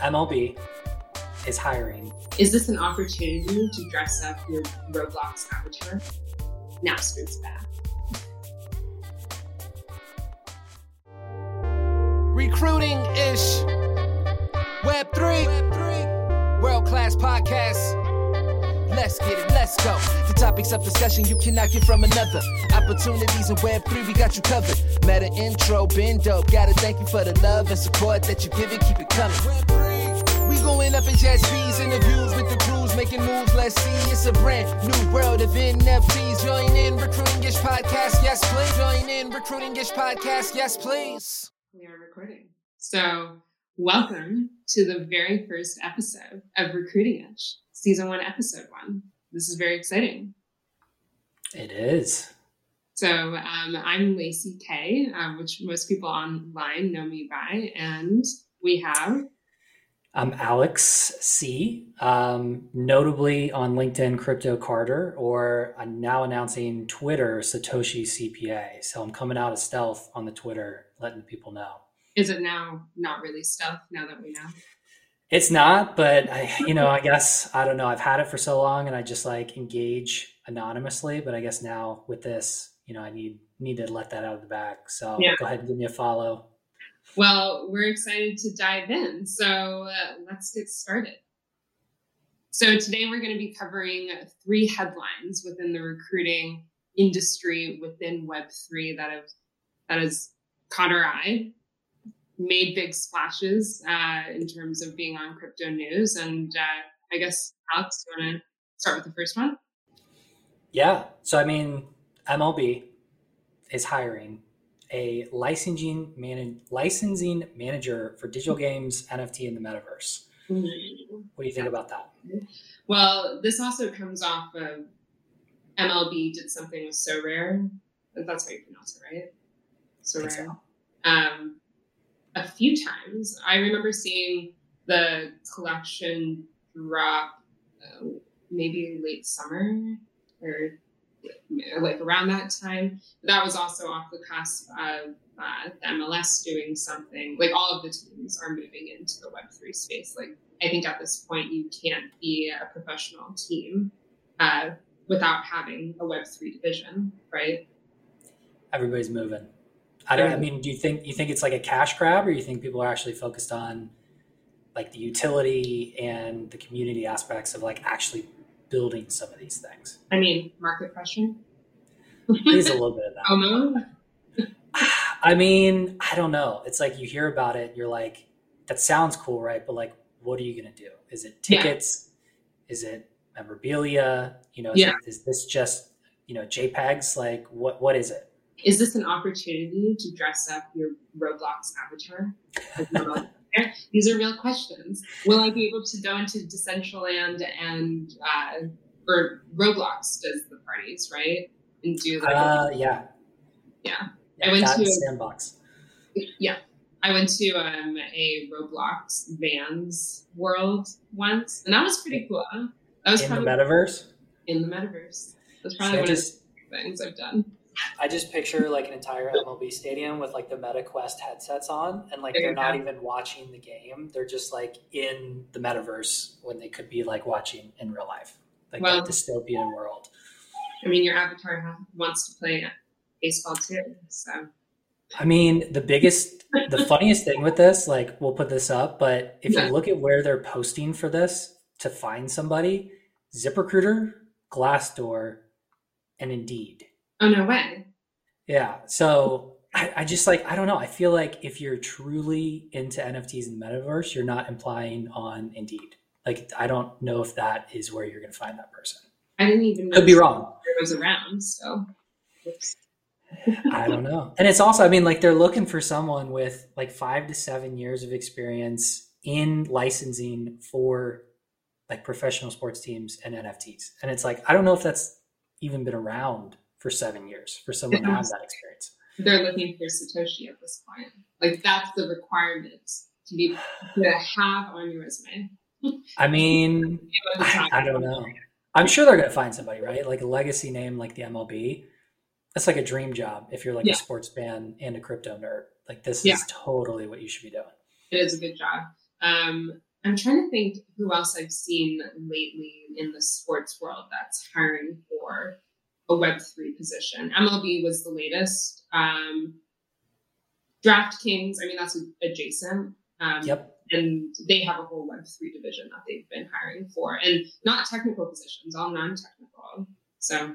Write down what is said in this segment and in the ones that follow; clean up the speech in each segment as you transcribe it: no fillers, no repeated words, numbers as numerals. MLB is hiring. Is this an opportunity to dress up your Roblox avatar? Napster's back. Recruiting-ish. Web3. World-class podcast. Let's get it, let's go. The topics of discussion you cannot get from another. Opportunities in Web3, we got you covered. Metaintro, been dope. Gotta thank you for the love and support that you give it, keep it coming. Web3. We going up in jet skis, interviews with the crews, making moves, let's see. It's a brand new world of NFTs. Join in Recruiting-ish podcast, yes please. Join in Recruiting-ish podcast, yes please. We are recording. So, welcome to the very first episode of Recruiting-ish. Season 1, Episode 1. This is very exciting. It is. So I'm Lacey K, which most people online know me by. And we have... I'm Alex C, notably on LinkedIn, Crypto Carter, or I'm now announcing Twitter, Satoshi CPA. So I'm coming out of stealth on the Twitter, letting people know. Is it now not really stealth now that we know? It's not, but I guess, I've had it for so long and I just like engage anonymously, but I guess now with this, I need to let that out of the bag. So yeah. Go ahead and give me a follow. Well, we're excited to dive in. So let's get started. So today we're going to be covering 3 headlines within the recruiting industry within Web3 that has caught our eye. Made big splashes in terms of being on crypto news. And I guess, Alex, do you want to start with the first one? Yeah. So, MLB is hiring a licensing manager for digital games, NFT, and the metaverse. Mm-hmm. What do you think about that? Well, this also comes off of MLB did something with So Rare. That's how you pronounce it, right? So Rare. So. A few times. I remember seeing the collection drop maybe late summer or like around that time. That was also off the cusp of the MLS doing something. Like all of the teams are moving into the Web3 space. Like I think at this point you can't be a professional team without having a Web3 division, right? Everybody's moving. Do you think it's like a cash grab, or you think people are actually focused on like the utility and the community aspects of like actually building some of these things? Market pressure. There's a little bit of that. I don't know. It's like you hear about it, you're like, that sounds cool, right? But like, what are you going to do? Is it tickets? Yeah. Is it memorabilia? Is this just, JPEGs? Like what is it? Is this an opportunity to dress up your Roblox avatar? These are real questions. Will I be able to go into Decentraland and or Roblox does the parties, right? And do like I went to Sandbox. I went to a Roblox Vans world once, and that was pretty cool. That was probably the metaverse. In the metaverse, that's probably one of the things I've done. I just picture like an entire MLB stadium with like the Meta Quest headsets on, and like they're not even watching the game. They're just like in the metaverse when they could be like watching in real life, like that dystopian world. Your avatar wants to play baseball too. So, the funniest thing with this, like we'll put this up, but if you look at where they're posting for this to find somebody, ZipRecruiter, Glassdoor, and Indeed. Oh, no way. Yeah. So I just like, I don't know. I feel like if you're truly into NFTs and the metaverse, you're not implying on Indeed. Like, I don't know if that is where you're going to find that person. I didn't even know. Could be wrong. It was around. So I don't know. And it's also, they're looking for someone with like 5 to 7 years of experience in licensing for like professional sports teams and NFTs. And it's like, I don't know if that's even been around for 7 years for someone to have that experience. They're looking for Satoshi at this point. Like that's the requirement to have on your resume. I don't know. I'm sure they're going to find somebody, right? Like a legacy name, like the MLB. That's like a dream job. If you're like a sports fan and a crypto nerd, like this is totally what you should be doing. It is a good job. I'm trying to think who else I've seen lately in the sports world that's hiring for a Web3 position. MLB was the latest. DraftKings, I mean, that's adjacent. Yep. And they have a whole Web3 division that they've been hiring for, and not technical positions, all non-technical. So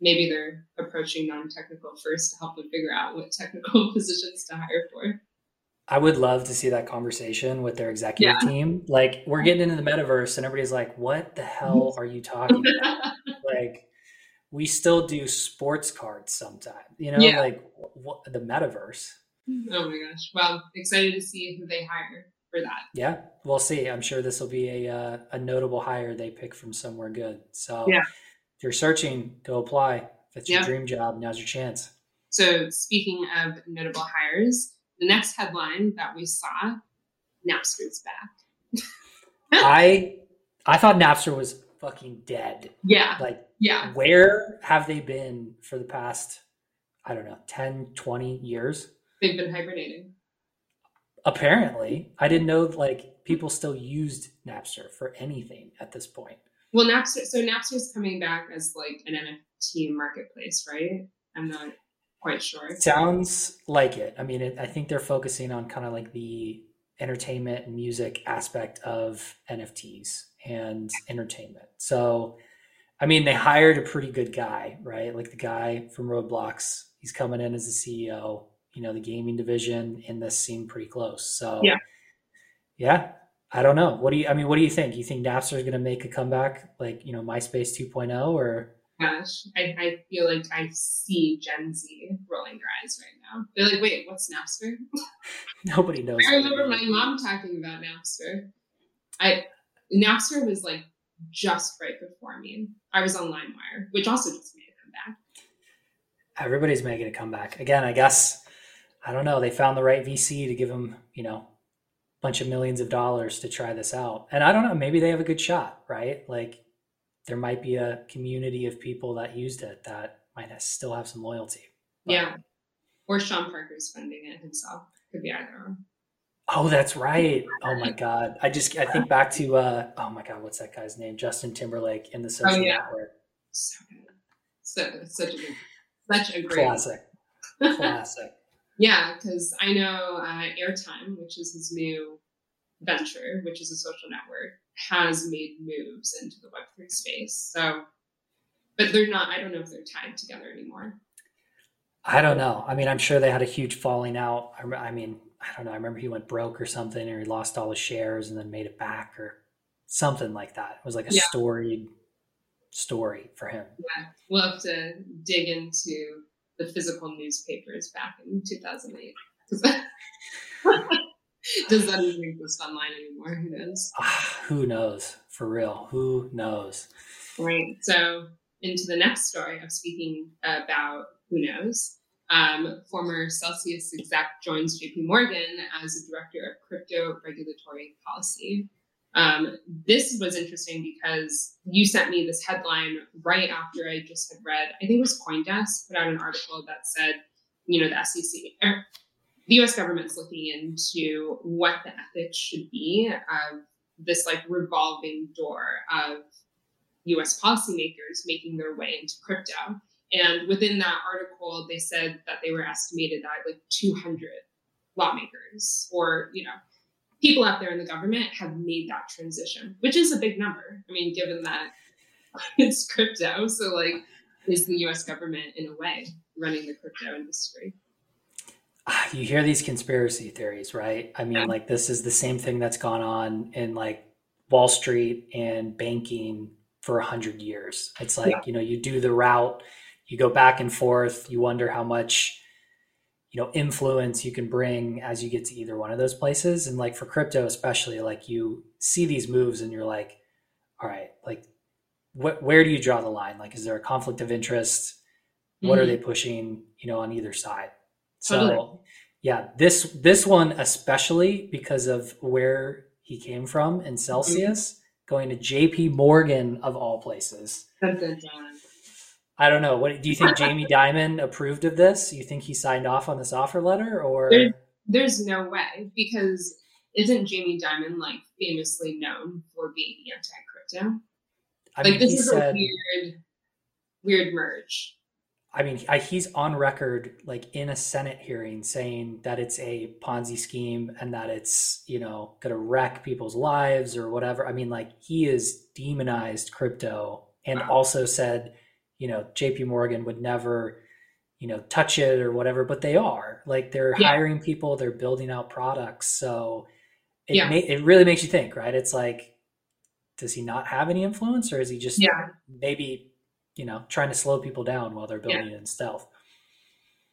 maybe they're approaching non-technical first to help them figure out what technical positions to hire for. I would love to see that conversation with their executive team. Like, we're getting into the metaverse and everybody's like, what the hell are you talking about? Like, we still do sports cards sometimes, you know, like what, the metaverse. Oh my gosh. Well, excited to see who they hire for that. Yeah, we'll see. I'm sure this will be a notable hire they pick from somewhere good. So if you're searching, go apply. If it's your dream job, now's your chance. So speaking of notable hires, the next headline that we saw, Napster's back. I thought Napster was fucking dead. Yeah. Like, where have they been for the past, I don't know, 10, 20 years? They've been hibernating. Apparently. I didn't know, like, people still used Napster for anything at this point. Well, Napster's coming back as, like, an NFT marketplace, right? I'm not quite sure. Sounds like it. I mean, I think they're focusing on kind of, like, the entertainment and music aspect of NFTs and entertainment. So, I mean, they hired a pretty good guy, right? Like, the guy from Roblox, he's coming in as the CEO. You know, the gaming division in this seemed pretty close. So I don't know. What do you think? You think Napster is going to make a comeback, like, you know, MySpace 2.0 or? Gosh, I feel like I see Gen Z rolling their eyes right now. They're like, wait, what's Napster? Nobody knows. I remember my mom talking about Napster. Napster was like just right before me. I was on LimeWire, which also just made a comeback. Everybody's making a comeback again, I guess. I don't know. They found the right VC to give them, you know, a bunch of millions of dollars to try this out. And I don't know, maybe they have a good shot, right? Like, there might be a community of people that used it that might still have some loyalty. But... yeah. Or Sean Parker's funding it himself. Could be either one. Oh, that's right. Oh my God. I think back to, oh my God, what's that guy's name? Justin Timberlake in The Social Network. So good. Such a great classic. Yeah, because I know Airtime, which is his new venture, which is a social network, has made moves into the Web3 space. So, but they're not, I don't know if they're tied together anymore. I don't know. I mean, I'm sure they had a huge falling out. I don't know. I remember he went broke or something, or he lost all his shares and then made it back or something like that. It was like a storied story for him. Yeah, we'll have to dig into the physical newspapers back in 2008. Does that even exist online anymore? Who knows? Who knows? For real. Who knows? Right. So into the next story of speaking about who knows, former Celsius exec joins J.P. Morgan as the director of crypto regulatory policy. This was interesting because you sent me this headline right after I just had read, I think it was CoinDesk put out an article that said, you know, the SEC, the US government's looking into what the ethics should be of this like revolving door of US policymakers making their way into crypto. And within that article, they said that they were estimated at like 200 lawmakers or, you know, people out there in the government have made that transition, which is a big number. I mean, given that it's crypto, so like, is the U.S. government in a way running the crypto industry? You hear these conspiracy theories, right? I mean, like, this is the same thing that's gone on in like Wall Street and banking for 100 years. It's like, you know, you do the route, you go back and forth, you wonder how much, you know, influence you can bring as you get to either one of those places. And like for crypto, especially, like you see these moves and you're like, all right, like where do you draw the line? Like, is there a conflict of interest? What are they pushing, you know, on either side? Totally. So yeah, this one, especially because of where he came from in Celsius, going to J.P. Morgan of all places. I don't know. What do you think? Jamie Dimon approved of this? You think he signed off on this offer letter, or there's no way, because isn't Jamie Dimon like famously known for being anti-crypto? I mean, like this is a weird merge. I mean, he's on record, like in a Senate hearing, saying that it's a Ponzi scheme and that it's, you know, going to wreck people's lives or whatever. I mean, like he is demonized crypto and also said, you know, J.P. Morgan would never, you know, touch it or whatever, but they are like, they're hiring people, they're building out products. So it it really makes you think, right? It's like, does he not have any influence or is he just maybe, you know, trying to slow people down while they're building it in stealth?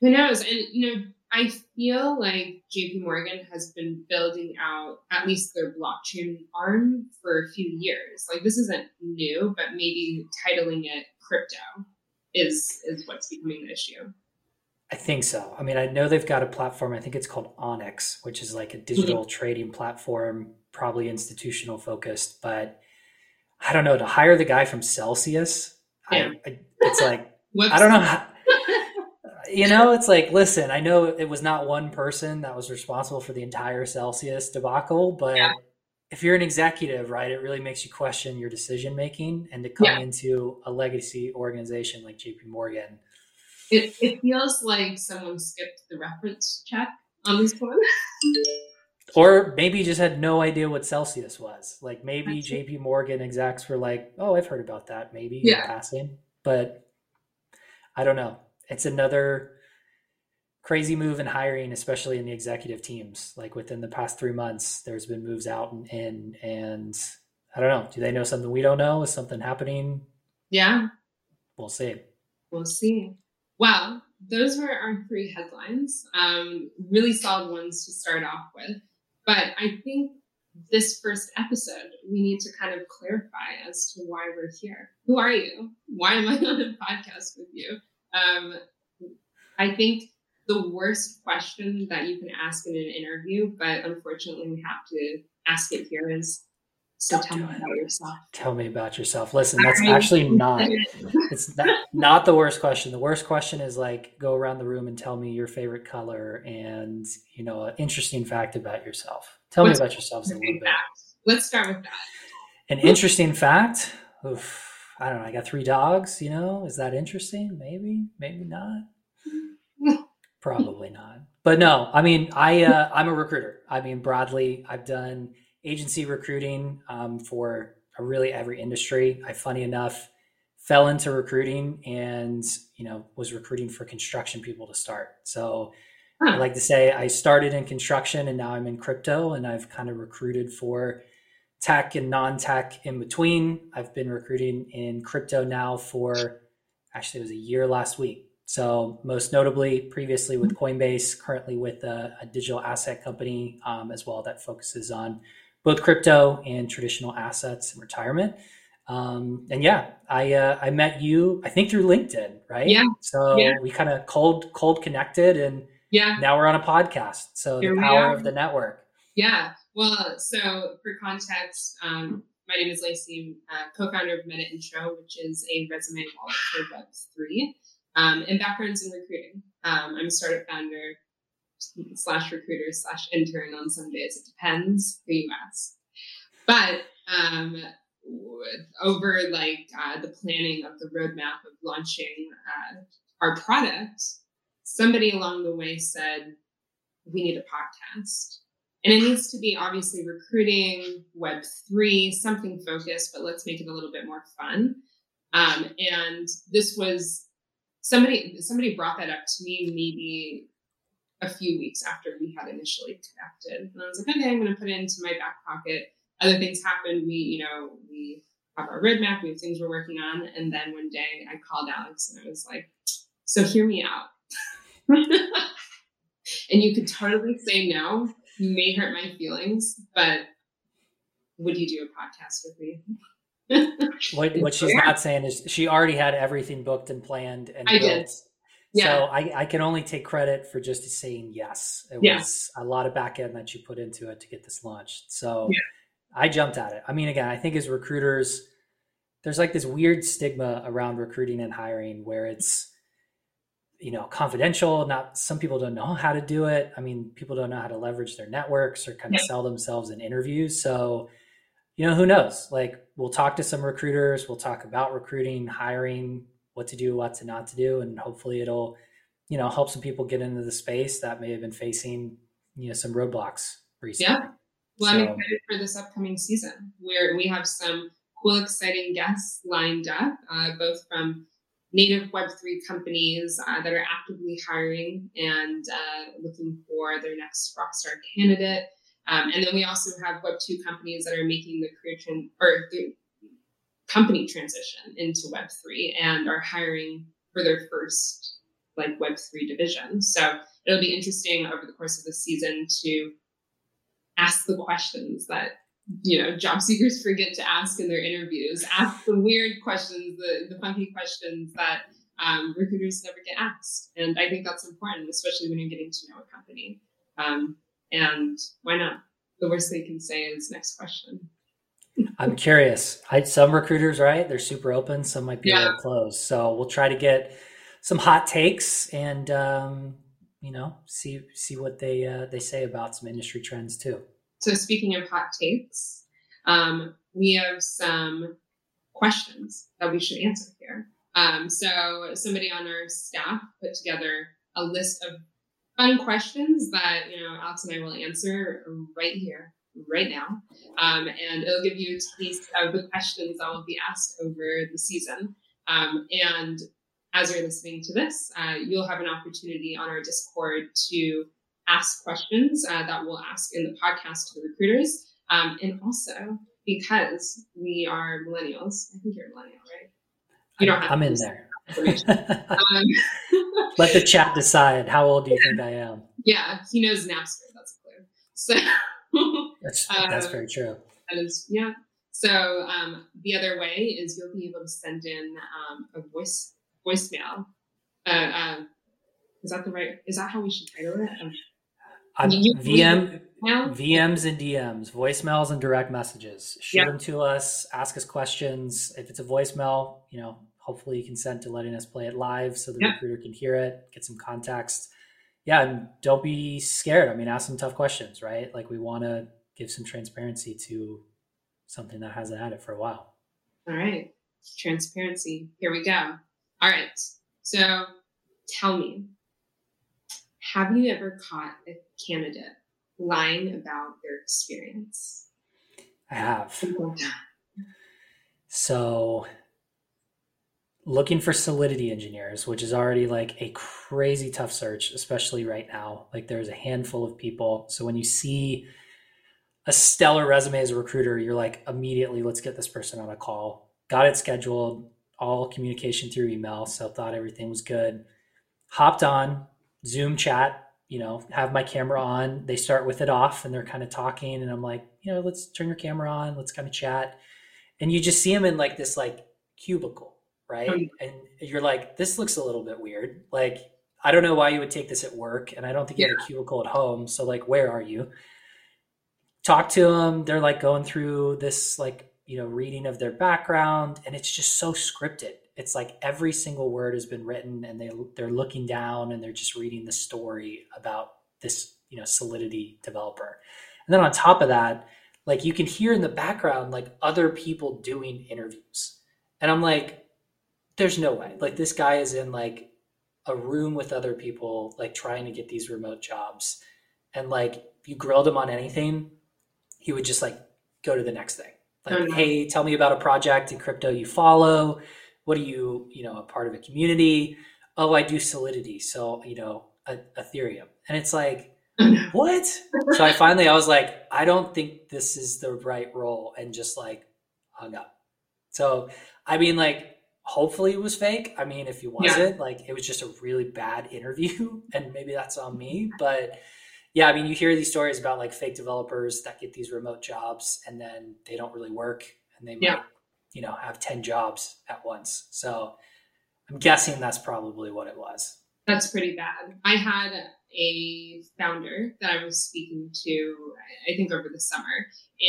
Who knows? And, you know, I feel like JP Morgan has been building out at least their blockchain arm for a few years. Like this isn't new, but maybe titling it crypto is what's becoming the issue. I think so. I mean, I know they've got a platform, I think it's called Onyx, which is like a digital trading platform, probably institutional focused, but I don't know, to hire the guy from Celsius, it's like, I don't know how, you know, it's like, listen, I know it was not one person that was responsible for the entire Celsius debacle, but if you're an executive, right, it really makes you question your decision-making, and to come into a legacy organization like JP Morgan. It feels like someone skipped the reference check on this one. Or maybe you just had no idea what Celsius was. Like maybe JP Morgan execs were like, oh, I've heard about that. Maybe in passing, but I don't know. It's another crazy move in hiring, especially in the executive teams. Like within the past 3 months, there's been moves out and in, and I don't know. Do they know something we don't know? Is something happening? Yeah. We'll see. We'll see. Well, those were our three headlines. Really solid ones to start off with. But I think this first episode, we need to kind of clarify as to why we're here. Who are you? Why am I on a podcast with you? I think the worst question that you can ask in an interview, but unfortunately we have to ask it here is, so tell me about yourself. Tell me about yourself. Listen, that's actually not the worst question. The worst question is like, go around the room and tell me your favorite color and, you know, an interesting fact about yourself. Tell me about yourself a little bit. Let's start with that. An interesting fact? Oof. I don't know. I got 3 dogs, you know, is that interesting? Maybe, maybe not. Probably not. But no, I mean, I'm a recruiter. I mean, broadly, I've done agency recruiting for really every industry. I, funny enough, fell into recruiting and, you know, was recruiting for construction people to start. So I like to say I started in construction and now I'm in crypto, and I've kind of recruited for tech and non-tech in between. I've been recruiting in crypto now for, actually it was a year last week. So most notably previously with Coinbase, currently with a digital asset company as well that focuses on both crypto and traditional assets and retirement. And yeah, I met you, I think through LinkedIn, right? Yeah. So we kind of cold connected, and now we're on a podcast. So here, the power of the network. Yeah. Well, so for context, my name is Lacey, co-founder of Metaintro, which is a resume wallet for Web3, and backgrounds in recruiting. I'm a startup founder / recruiter / intern on some days. It depends who you ask. But over like the planning of the roadmap of launching our product, somebody along the way said, we need a podcast. And it needs to be obviously recruiting, Web3, something focused, but let's make it a little bit more fun. And this was somebody brought that up to me maybe a few weeks after we had initially connected. And I was like, okay, I'm going to put it into my back pocket. Other things happened. We have our roadmap. We have things we're working on. And then one day I called Alex and I was like, so hear me out. And you could totally say no. You may hurt my feelings, but would you do a podcast with me? What she's not saying is she already had everything booked and planned and built. Yeah. So I can only take credit for just saying yes. It was a lot of back end that you put into it to get this launched. So I jumped at it. I mean, again, I think as recruiters, there's like this weird stigma around recruiting and hiring where it's, confidential. Some people don't know how to do it. I mean, people don't know how to leverage their networks or kind of sell themselves in interviews. So, who knows? Like, we'll talk to some recruiters. We'll talk about recruiting, hiring, what to do, what to not to do. And hopefully it'll, help some people get into the space that may have been facing, some roadblocks recently. Yeah. Well, I'm excited for this upcoming season where we have some cool, exciting guests lined up, both from native Web3 companies that are actively hiring and looking for their next rockstar candidate. And then we also have Web2 companies that are making the company transition into Web3 and are hiring for their first Web3 division. So it'll be interesting over the course of the season to ask the questions that, job seekers forget to ask in their interviews, ask the weird questions, the funky questions that recruiters never get asked. And I think that's important, especially when you're getting to know a company. And why not? The worst they can say is next question. I'm curious. Some recruiters, right? They're super open. Some might be a little closed. So we'll try to get some hot takes and, see what they say about some industry trends too. So speaking of hot takes, we have some questions that we should answer here. So somebody on our staff put together a list of fun questions that, Alex and I will answer right here, right now. And it'll give you a taste of the questions that will be asked over the season. And as you're listening to this, you'll have an opportunity on our Discord to ask questions that we'll ask in the podcast to the recruiters. And also, because we are millennials, I think you're a millennial, right? I'm in there. Let the chat decide. How old do you think I am? Yeah, he knows Napster. That's a clue. So that's very true. That is, yeah. So the other way is you'll be able to send in a voicemail. Is that how we should title it? VMs and DMs, voicemails and direct messages. Shoot them to us. Ask us questions. If it's a voicemail, hopefully you consent to letting us play it live so the recruiter can hear it, get some context. Yeah, and don't be scared. I mean, ask some tough questions, right? Like, we want to give some transparency to something that hasn't had it for a while. All right, transparency. Here we go. All right, so tell me. Have you ever caught a candidate lying about their experience? I have. So, looking for Solidity engineers, which is already a crazy tough search, especially right now. There's a handful of people. So when you see a stellar resume as a recruiter, you're immediately, let's get this person on a call. Got it scheduled, all communication through email. So thought everything was good. Hopped on Zoom chat, have my camera on. They start with it off and they're kind of talking. And I'm let's turn your camera on. Let's kind of chat. And you just see them in this cubicle, right? And you're this looks a little bit weird. I don't know why you would take this at work. And I don't think you have a cubicle at home. So where are you? Talk to them. They're going through this, reading of their background. And it's just so scripted. It's every single word has been written and they're looking down and they're just reading the story about this, Solidity developer. And then on top of that, you can hear in the background, other people doing interviews. And I'm there's no way, this guy is in a room with other people, trying to get these remote jobs. And if you grilled him on anything, he would just go to the next thing. Hey, tell me about a project in crypto you follow. What are you, a part of a community? Oh, I do Solidity. So, Ethereum. And it's what? So I was I don't think this is the right role, and just hung up. So, I mean, hopefully it was fake. I mean, if it wasn't, it was just a really bad interview, and maybe that's on me. But yeah, I mean, you hear these stories about fake developers that get these remote jobs and then they don't really work, and they might have 10 jobs at once. So I'm guessing that's probably what it was. That's pretty bad. I had a founder that I was speaking to, I think over the summer,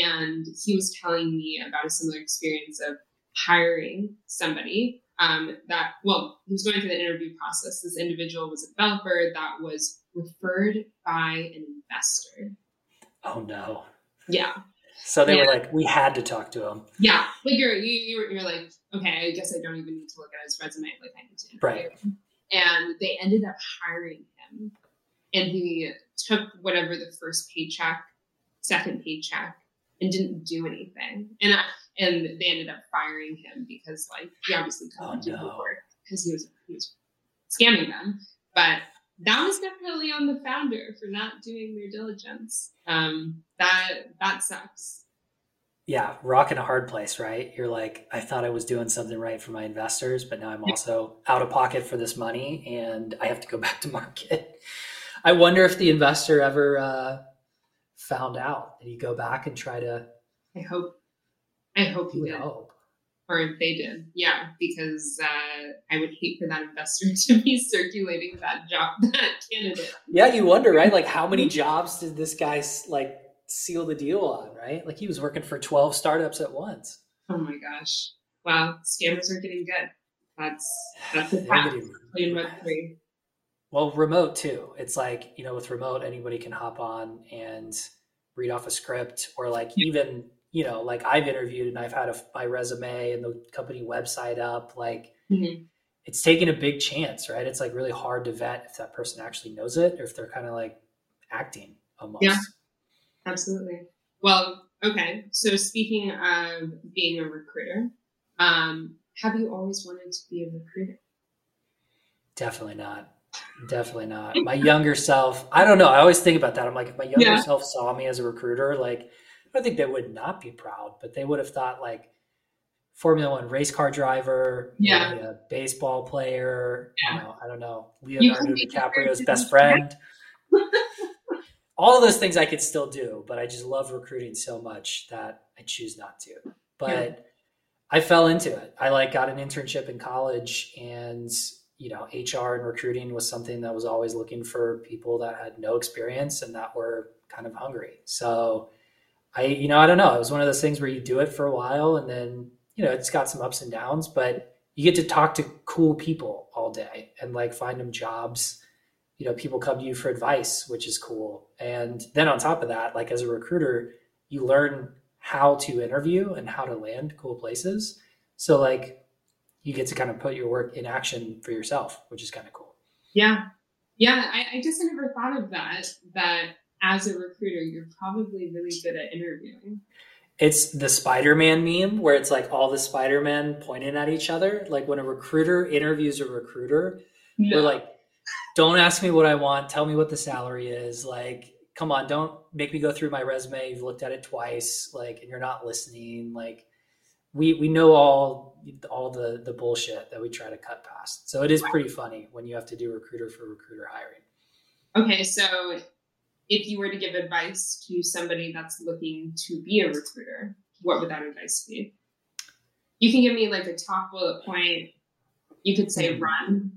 and he was telling me about a similar experience of hiring somebody that, well, he was going through the interview process. This individual was a developer that was referred by an investor. Oh, no. Yeah. So they were like, we had to talk to him. Yeah. Like you're like, okay, I guess I don't even need to look at his resume. Like I need to interview him. And they ended up hiring him. And he took whatever the first paycheck, second paycheck, and didn't do anything. And they ended up firing him because like he obviously couldn't do the work because he was scamming them. But that was definitely on the founder for not doing their diligence. That sucks. Yeah, rock in a hard place, right? You're like, I thought I was doing something right for my investors, but now I'm also out of pocket for this money and I have to go back to market. I wonder if the investor ever found out. Did he go back and try to? I hope he did. Or if they did. Yeah, because I would hate for that investor to be circulating that candidate. Yeah, you wonder, right? Like how many jobs did this guy like seal the deal on, right? Like he was working for 12 startups at once. Oh my gosh. Wow, scammers are getting good. That's a fact. Web3. Well, remote too. It's like, you know, with remote, anybody can hop on and read off a script or like even, you know, like I've interviewed and I've had my resume and the company website up, like it's taking a big chance, right? It's like really hard to vet if that person actually knows it or if they're kind of like acting almost. Yeah, absolutely. Well, okay. So speaking of being a recruiter, have you always wanted to be a recruiter? Definitely not. My younger self, I don't know. I always think about that. I'm like, if my younger self saw me as a recruiter, like, I think they would not be proud, but they would have thought like Formula One race car driver, maybe a baseball player, you know, I don't know, Leonardo DiCaprio's best friend. All of those things I could still do, but I just love recruiting so much that I choose not to. But I fell into it. I like got an internship in college and you know, HR and recruiting was something that was always looking for people that had no experience and that were kind of hungry. So I don't know. It was one of those things where you do it for a while and then, you know, it's got some ups and downs, but you get to talk to cool people all day and like find them jobs. You know, people come to you for advice, which is cool. And then on top of that, like as a recruiter, you learn how to interview and how to land cool places. So like, you get to kind of put your work in action for yourself, which is kind of cool. Yeah. Yeah. I guess I never thought of that as a recruiter, you're probably really good at interviewing. It's the Spider-Man meme where it's like all the Spider-Men pointing at each other. Like when a recruiter interviews a recruiter, we're like, don't ask me what I want. Tell me what the salary is. Like, come on, don't make me go through my resume. You've looked at it twice, like, and you're not listening. Like, we know all the bullshit that we try to cut past. So it is pretty funny when you have to do recruiter for recruiter hiring. Okay. So if you were to give advice to somebody that's looking to be a recruiter, what would that advice be? You can give me like a top bullet point. You could say run.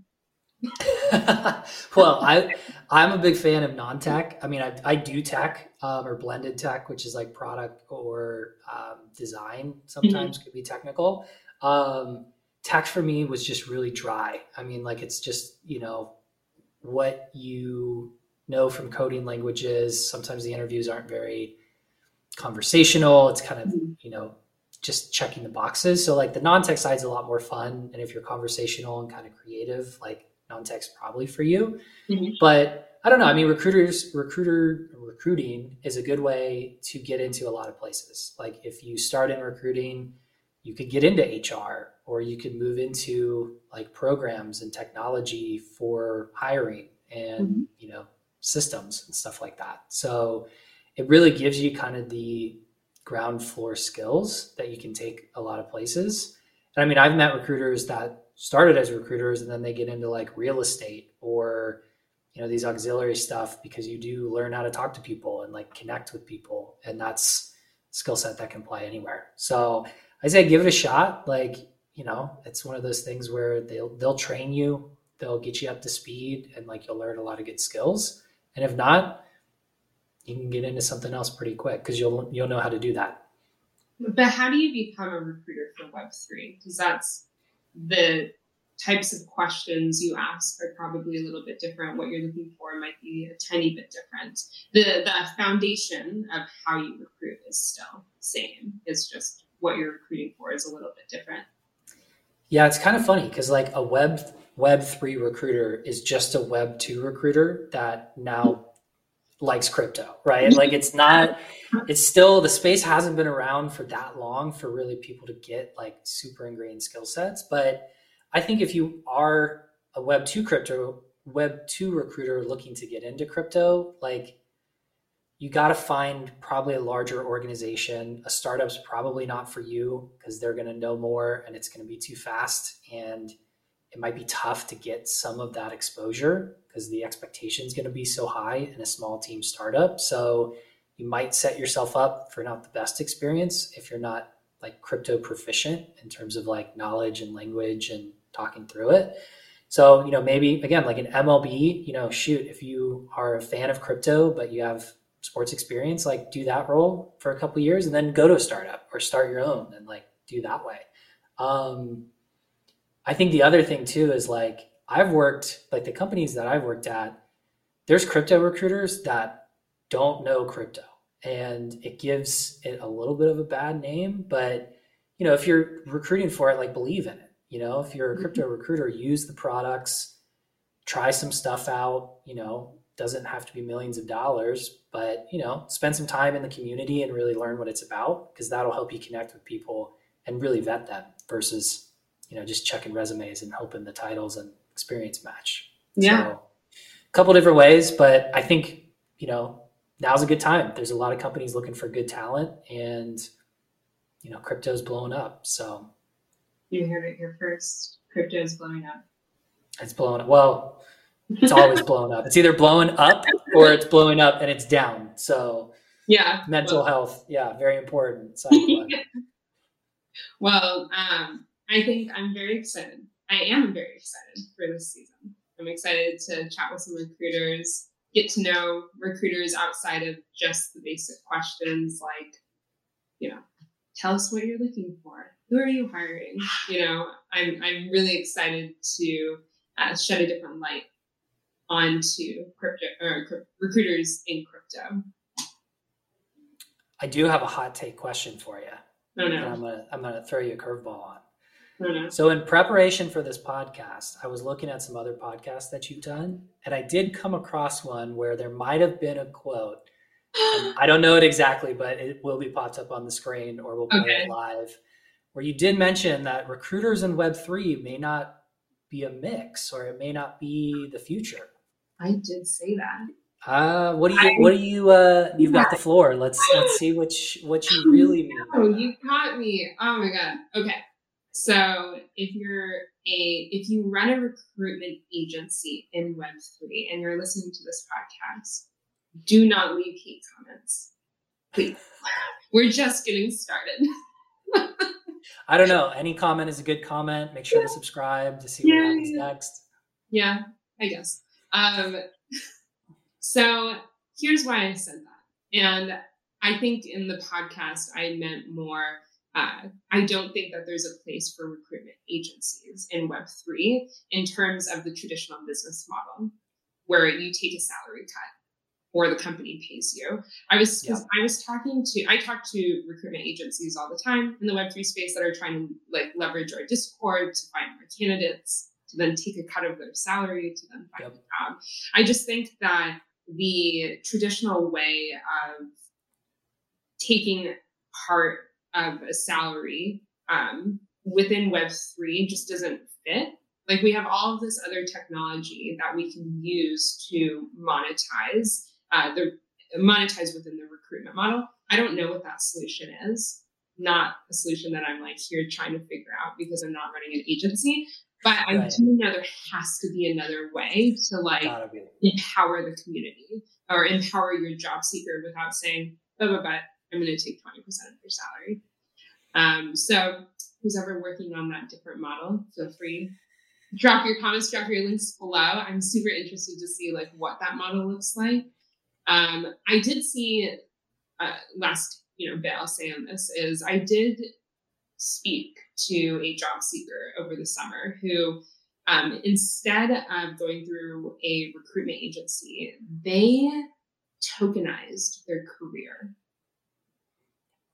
Well, I'm a big fan of non-tech. I mean, I do tech or blended tech, which is like product or design sometimes could be technical. Tech for me was just really dry. I mean, like it's just, you know, what you know from coding languages. Sometimes the interviews aren't very conversational. It's kind of, you know, just checking the boxes. So like the non-tech side is a lot more fun. And if you're conversational and kind of creative, like non-tech's probably for you, but I don't know. I mean, recruiting is a good way to get into a lot of places. Like if you start in recruiting, you could get into HR or you could move into like programs and technology for hiring and, you know, systems and stuff like that. So it really gives you kind of the ground floor skills that you can take a lot of places. And I mean, I've met recruiters that started as recruiters and then they get into like real estate or, you know, these auxiliary stuff because you do learn how to talk to people and like connect with people. And that's a skill set that can apply anywhere. So I say, give it a shot. Like, you know, it's one of those things where they'll train you, they'll get you up to speed and like, you'll learn a lot of good skills. And if not, you can get into something else pretty quick because you'll know how to do that. But how do you become a recruiter for Web3? Because that's the types of questions you ask are probably a little bit different. What you're looking for might be a tiny bit different. The foundation of how you recruit is still the same. It's just what you're recruiting for is a little bit different. Yeah, it's kind of funny because like a Web3 recruiter is just a Web2 recruiter that now likes crypto, right? Like it's still, the space hasn't been around for that long for really people to get like super ingrained skill sets. But I think if you are a Web2 recruiter looking to get into crypto, like you got to find probably a larger organization. A startup's probably not for you because they're going to know more and it's going to be too fast. And it might be tough to get some of that exposure because the expectation is going to be so high in a small team startup. So you might set yourself up for not the best experience if you're not like crypto proficient in terms of like knowledge and language and talking through it. So, you know, maybe again, like an MLB, you know, shoot, if you are a fan of crypto, but you have sports experience, like do that role for a couple of years and then go to a startup or start your own and like do that way. I think the other thing too is like I've worked, like the companies that I've worked at, there's crypto recruiters that don't know crypto and it gives it a little bit of a bad name, but you know, if you're recruiting for it, like believe in it, you know, if you're a crypto recruiter, use the products, try some stuff out, you know, doesn't have to be millions of dollars, but you know, spend some time in the community and really learn what it's about because that'll help you connect with people and really vet them versus, you know, just checking resumes and hoping the titles and experience match. Yeah. So, a couple different ways, but I think, you know, now's a good time. There's a lot of companies looking for good talent and, you know, crypto's blowing up. So you heard it here first. Crypto's blowing up. It's blowing up. Well, it's always blowing up. It's either blowing up or it's blowing up and it's down. So yeah, mental health. Yeah. Very important. Well, I think I'm very excited. I am very excited for this season. I'm excited to chat with some recruiters, get to know recruiters outside of just the basic questions like, you know, tell us what you're looking for. Who are you hiring? You know, I'm really excited to shed a different light onto crypto or recruiters in crypto. I do have a hot take question for you. Oh, no. I'm gonna throw you a curveball on. So in preparation for this podcast, I was looking at some other podcasts that you've done, and I did come across one where there might have been a quote. I don't know it exactly, but it will be popped up on the screen or we'll play it live, where you did mention that recruiters in Web3 may not be a mix or it may not be the future. I did say that. You've got the floor. Let's see what you really mean. Oh, you caught me. Oh my God. Okay. So if you run a recruitment agency in Web3 and you're listening to this podcast, do not leave hate comments. Please. We're just getting started. I don't know. Any comment is a good comment. Make sure to subscribe to see what happens next. Yeah, I guess. So here's why I said that. And I think in the podcast, I meant more I don't think that there's a place for recruitment agencies in Web3 in terms of the traditional business model where you take a salary cut or the company pays you. I talk to recruitment agencies all the time in the Web3 space that are trying to like leverage our Discord to find more candidates, to then take a cut of their salary, to then find a job. I just think that the traditional way of taking part of a salary within Web3 just doesn't fit. Like we have all of this other technology that we can use to monetize within the recruitment model. I don't know what that solution is. Not a solution that I'm like here trying to figure out because I'm not running an agency, but I do know there has to be another way to like empower the community or empower your job seeker without saying, blah, blah, blah. I'm going to take 20% of your salary. So who's ever working on that different model, feel free. Drop your comments, drop your links below. I'm super interested to see like what that model looks like. I did see last bit I'll say on this is I did speak to a job seeker over the summer who, instead of going through a recruitment agency, they tokenized their career.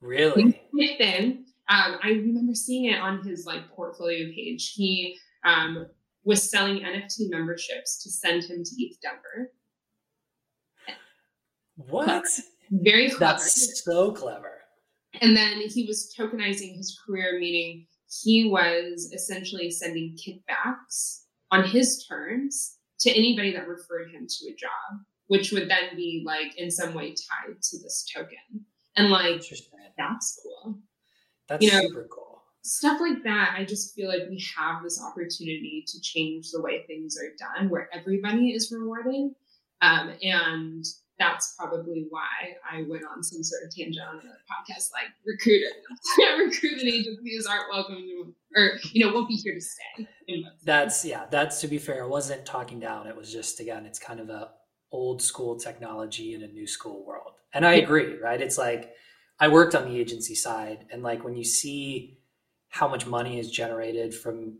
Really? Within, I remember seeing it on his like portfolio page. He was selling NFT memberships to send him to ETH Denver. What? Very clever. That's so clever. And then he was tokenizing his career, meaning he was essentially sending kickbacks on his terms to anybody that referred him to a job, which would then be like in some way tied to this token. And like, that's cool. That's super cool. Stuff like that. I just feel like we have this opportunity to change the way things are done, where everybody is rewarded. And that's probably why I went on some sort of tangent on another podcast, like recruitment agencies aren't welcome to, or, won't be here to stay. That's to be fair. I wasn't talking down. It was just, again, it's kind of a old school technology in a new school world. And I agree, right? It's like, I worked on the agency side, and like, when you see how much money is generated from,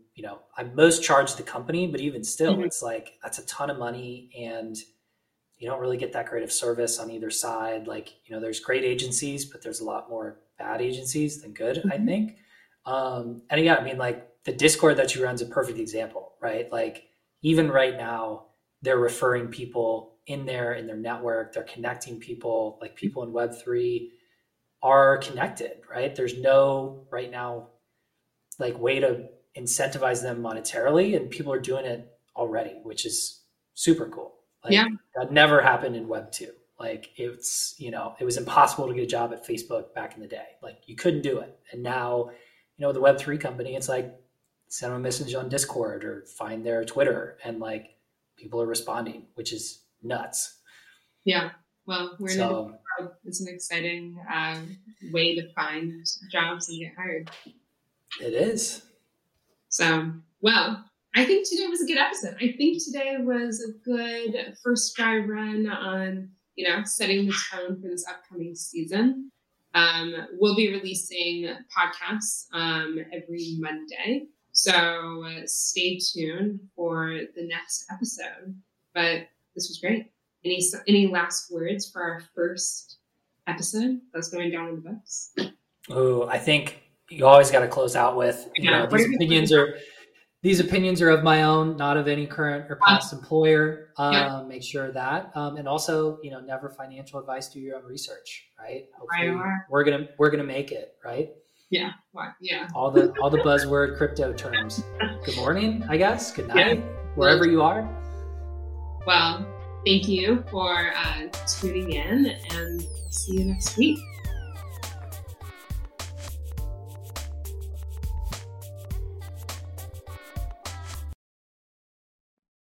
I most charge the company, but even still, it's like, that's a ton of money. And you don't really get that great of service on either side. Like, there's great agencies, but there's a lot more bad agencies than good, I think. And yeah, I mean, like the Discord that you run is a perfect example, right? Like even right now, they're referring people in their network, they're connecting people, like people in Web3 are connected, right? There's no right now, like way to incentivize them monetarily, and people are doing it already, which is super cool. Like, yeah. That never happened in Web2. Like it's, it was impossible to get a job at Facebook back in the day. Like you couldn't do it. And now, the Web3 company, it's like send them a message on Discord or find their Twitter, and like people are responding, which is nuts. Yeah. Well, we're it's an exciting way to find jobs and get hired. It is. So, well, I think today was a good episode. I think today was a good first dry run on, setting the tone for this upcoming season. We'll be releasing podcasts every Monday. So stay tuned for the next episode. But this was great. Any last words for our first episode that's going down in the books? Oh, I think you always got to close out with, these opinions are of my own, not of any current or past employer. Make sure of that. And also, never financial advice, do your own research, right? Hopefully we're going to make it, right? Yeah. Yeah. All the buzzword crypto terms. Good morning, I guess. Good night, wherever you are. Well, thank you for tuning in, and see you next week.